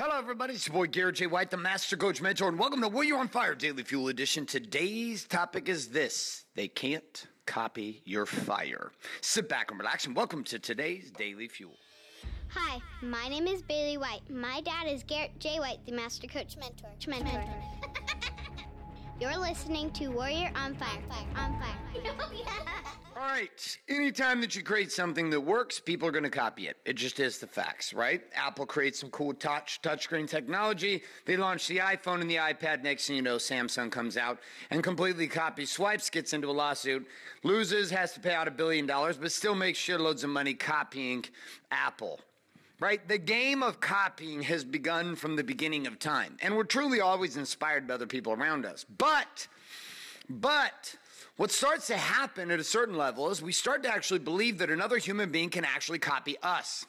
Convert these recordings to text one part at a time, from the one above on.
Hello, everybody. It's your boy, Garrett J. White, the Master Coach Mentor, and welcome to Warrior On Fire, Daily Fuel Edition. Today's topic is this: they can't copy your fire. Sit back and relax, and welcome to today's Daily Fuel. Hi, my name is Bailey White. My dad is Garrett J. White, the Master Coach Mentor. You're listening to Warrior On Fire. All right, anytime that you create something that works, people are going to copy it. It just is the facts, right? Apple creates some cool touchscreen technology. They launch the iPhone and the iPad. Next thing you know, Samsung comes out and completely copies, swipes, gets into a lawsuit, loses, has to pay out $1 billion, but still makes shitloads of money copying Apple. Right? The game of copying has begun from the beginning of time, and we're truly always inspired by other people around us. But what starts to happen at a certain level is we start to actually believe that another human being can actually copy us.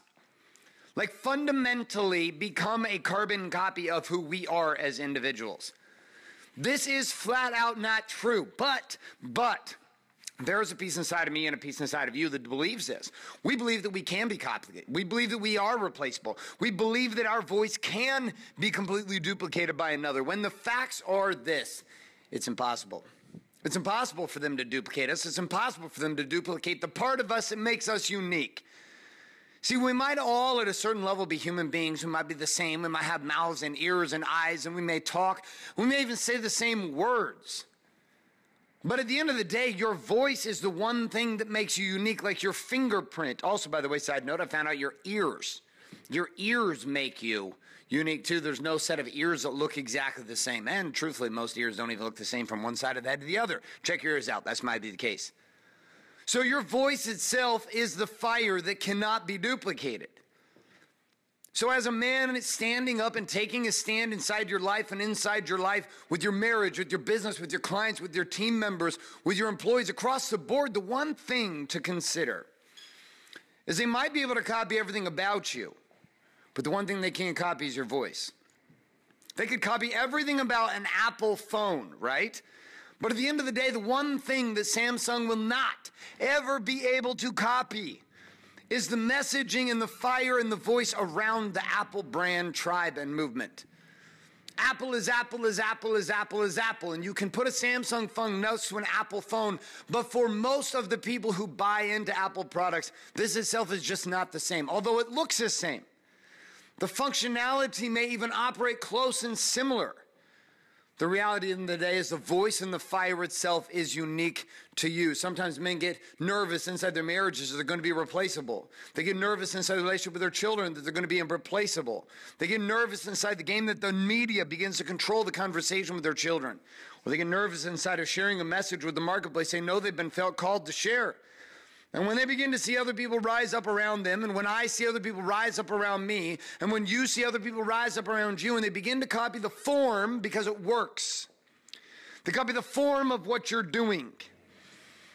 Like fundamentally become a carbon copy of who we are as individuals. This is flat out not true, but there's a piece inside of me and a piece inside of you that believes this. We believe that we can be copied. We believe that we are replaceable. We believe that our voice can be completely duplicated by another, when the facts are this: it's impossible. It's impossible for them to duplicate us. It's impossible for them to duplicate the part of us that makes us unique. See, we might all at a certain level be human beings. We might be the same. We might have mouths and ears and eyes, and we may talk. We may even say the same words. But at the end of the day, your voice is the one thing that makes you unique, like your fingerprint. Also, by the way, side note, I found out your ears. Your ears make you unique too. There's no set of ears that look exactly the same. And truthfully, most ears don't even look the same from one side of the head to the other. Check your ears out. That might be the case. So your voice itself is the fire that cannot be duplicated. So as a man standing up and taking a stand inside your life and inside your life with your marriage, with your business, with your clients, with your team members, with your employees across the board, the one thing to consider is they might be able to copy everything about you, but the one thing they can't copy is your voice. They could copy everything about an Apple phone, right? But at the end of the day, the one thing that Samsung will not ever be able to copy is the messaging and the fire and the voice around the Apple brand, tribe, and movement. Apple is Apple is Apple is Apple is Apple. And you can put a Samsung phone next to an Apple phone, but for most of the people who buy into Apple products, this itself is just not the same, although it looks the same. The functionality may even operate close and similar. The reality in the day is the voice and the fire itself is unique to you. Sometimes men get nervous inside their marriages that they're going to be replaceable. They get nervous inside the relationship with their children that they're going to be irreplaceable. They get nervous inside the game that the media begins to control the conversation with their children. Or they get nervous inside of sharing a message with the marketplace they know they've been felt called to share. And when they begin to see other people rise up around them, and when I see other people rise up around me, and when you see other people rise up around you, and they begin to copy the form because it works. They copy the form of what you're doing.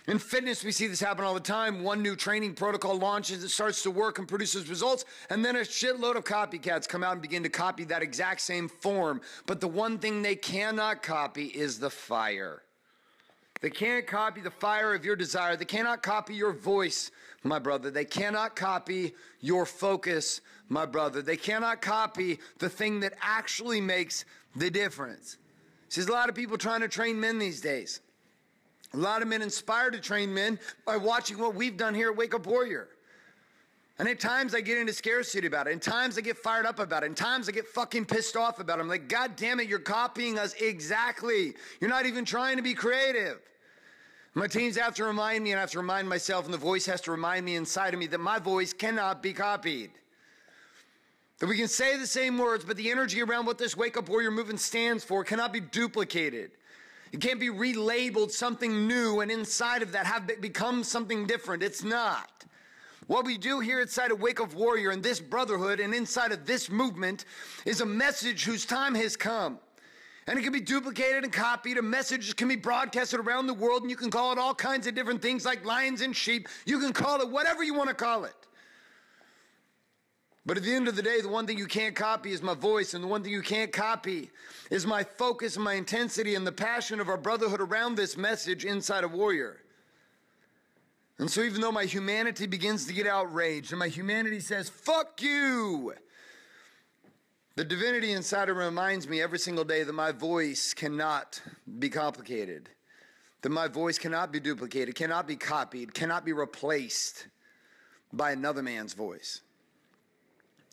In fitness, we see this happen all the time. One new training protocol launches, it starts to work and produces results, and then a shitload of copycats come out and begin to copy that exact same form. But the one thing they cannot copy is the fire. They can't copy the fire of your desire. They cannot copy your voice, my brother. They cannot copy your focus, my brother. They cannot copy the thing that actually makes the difference. See, there's a lot of people trying to train men these days. A lot of men inspired to train men by watching what we've done here at Wake Up Warrior. And at times I get into scarcity about it. At times I get fired up about it. At times I get fucking pissed off about it. I'm like, God damn it, you're copying us exactly. You're not even trying to be creative. My teams have to remind me, and I have to remind myself, and the voice has to remind me inside of me that my voice cannot be copied. That we can say the same words, but the energy around what this Wake Up Warrior movement stands for cannot be duplicated. It can't be relabeled something new and inside of that have become something different. It's not. What we do here inside of Wake Up Warrior and this brotherhood and inside of this movement is a message whose time has come. And it can be duplicated and copied. A message can be broadcasted around the world, and you can call it all kinds of different things like lions and sheep. You can call it whatever you want to call it. But at the end of the day, the one thing you can't copy is my voice, and the one thing you can't copy is my focus and my intensity and the passion of our brotherhood around this message inside of Warrior. And so even though my humanity begins to get outraged and my humanity says, fuck you, The divinity inside of reminds me every single day that my voice cannot be complicated, that my voice cannot be duplicated, cannot be copied, cannot be replaced by another man's voice.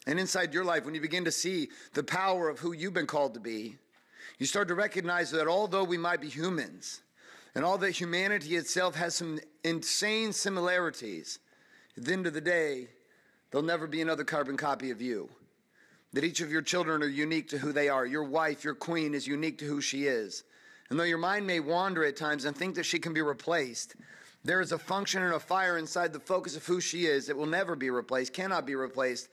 And inside your life, when you begin to see the power of who you've been called to be, you start to recognize that although we might be humans, and all that humanity itself has some insane similarities, at the end of the day, there'll never be another carbon copy of you. That each of your children are unique to who they are. Your wife, your queen, is unique to who she is. And though your mind may wander at times and think that she can be replaced, there is a function and a fire inside the focus of who she is that will never be replaced, cannot be replaced.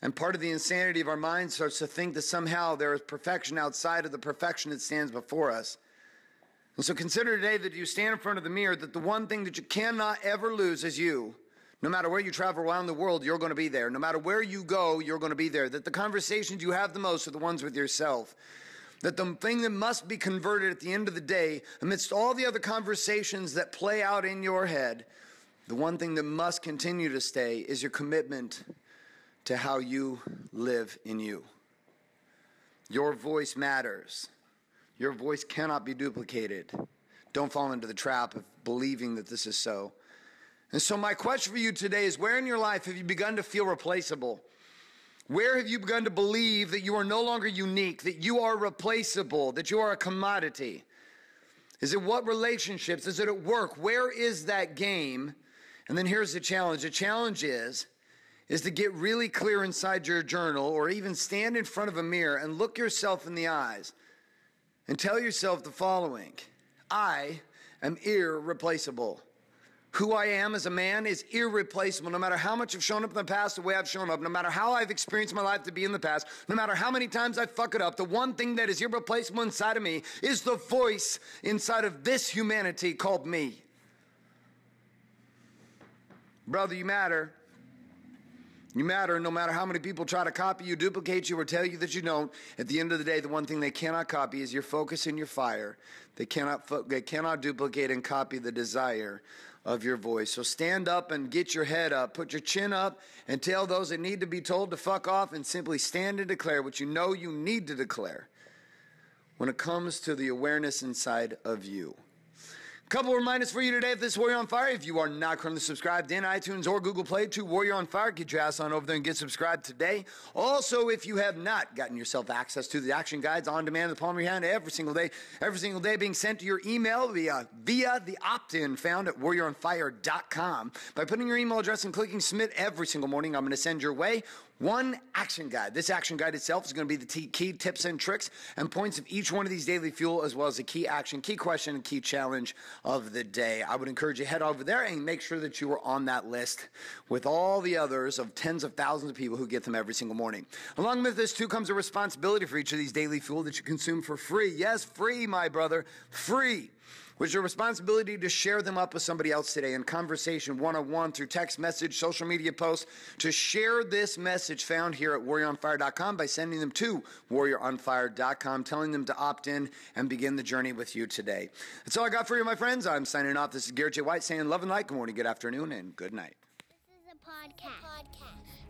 And part of the insanity of our minds starts to think that somehow there is perfection outside of the perfection that stands before us. And so consider today that you stand in front of the mirror, that the one thing that you cannot ever lose is you. No matter where you travel around the world, you're going to be there. No matter where you go, you're going to be there. That the conversations you have the most are the ones with yourself. That the thing that must be converted at the end of the day, amidst all the other conversations that play out in your head, the one thing that must continue to stay is your commitment to how you live in you. Your voice matters. Your voice cannot be duplicated. Don't fall into the trap of believing that this is so. And so my question for you today is, where in your life have you begun to feel replaceable? Where have you begun to believe that you are no longer unique, that you are replaceable, that you are a commodity? Is it what relationships? Is it at work? Where is that game? And then here's the challenge. The challenge is to get really clear inside your journal, or even stand in front of a mirror and look yourself in the eyes and tell yourself the following: I am irreplaceable. Who I am as a man is irreplaceable. No matter how much I've shown up in the past, the way I've shown up, no matter how I've experienced my life to be in the past, no matter how many times I fuck it up, the one thing that is irreplaceable inside of me is the voice inside of this humanity called me. Brother, you matter. You matter no matter how many people try to copy you, duplicate you, or tell you that you don't. At the end of the day, the one thing they cannot copy is your focus and your fire. They cannot duplicate and copy the desire of your voice. So stand up and get your head up, put your chin up, and tell those that need to be told to fuck off, and simply stand and declare what you know you need to declare when it comes to the awareness inside of you. Couple of reminders for you today of this Warrior on Fire. If you are not currently subscribed in iTunes or Google Play to Warrior on Fire, get your ass on over there and get subscribed today. Also, if you have not gotten yourself access to the action guides on demand in the palm of your hand every single day being sent to your email via the opt-in found at warrioronfire.com. By putting your email address and clicking submit every single morning, I'm going to send your way one action guide. This action guide itself is going to be the key tips and tricks and points of each one of these daily fuel, as well as the key action, key question, and key challenge of the day. I would encourage you to head over there and make sure that you are on that list with all the others of tens of thousands of people who get them every single morning. Along with this too comes a responsibility for each of these daily fuel that you consume for free. Yes, free, my brother, free. With your responsibility to share them up with somebody else today in conversation, one-on-one, through text message, social media posts, to share this message found here at warrioronfire.com by sending them to warrioronfire.com, telling them to opt in and begin the journey with you today. That's all I got for you, my friends. I'm signing off. This is Garrett J. White saying love and light. Good morning, good afternoon, and good night. This is a podcast.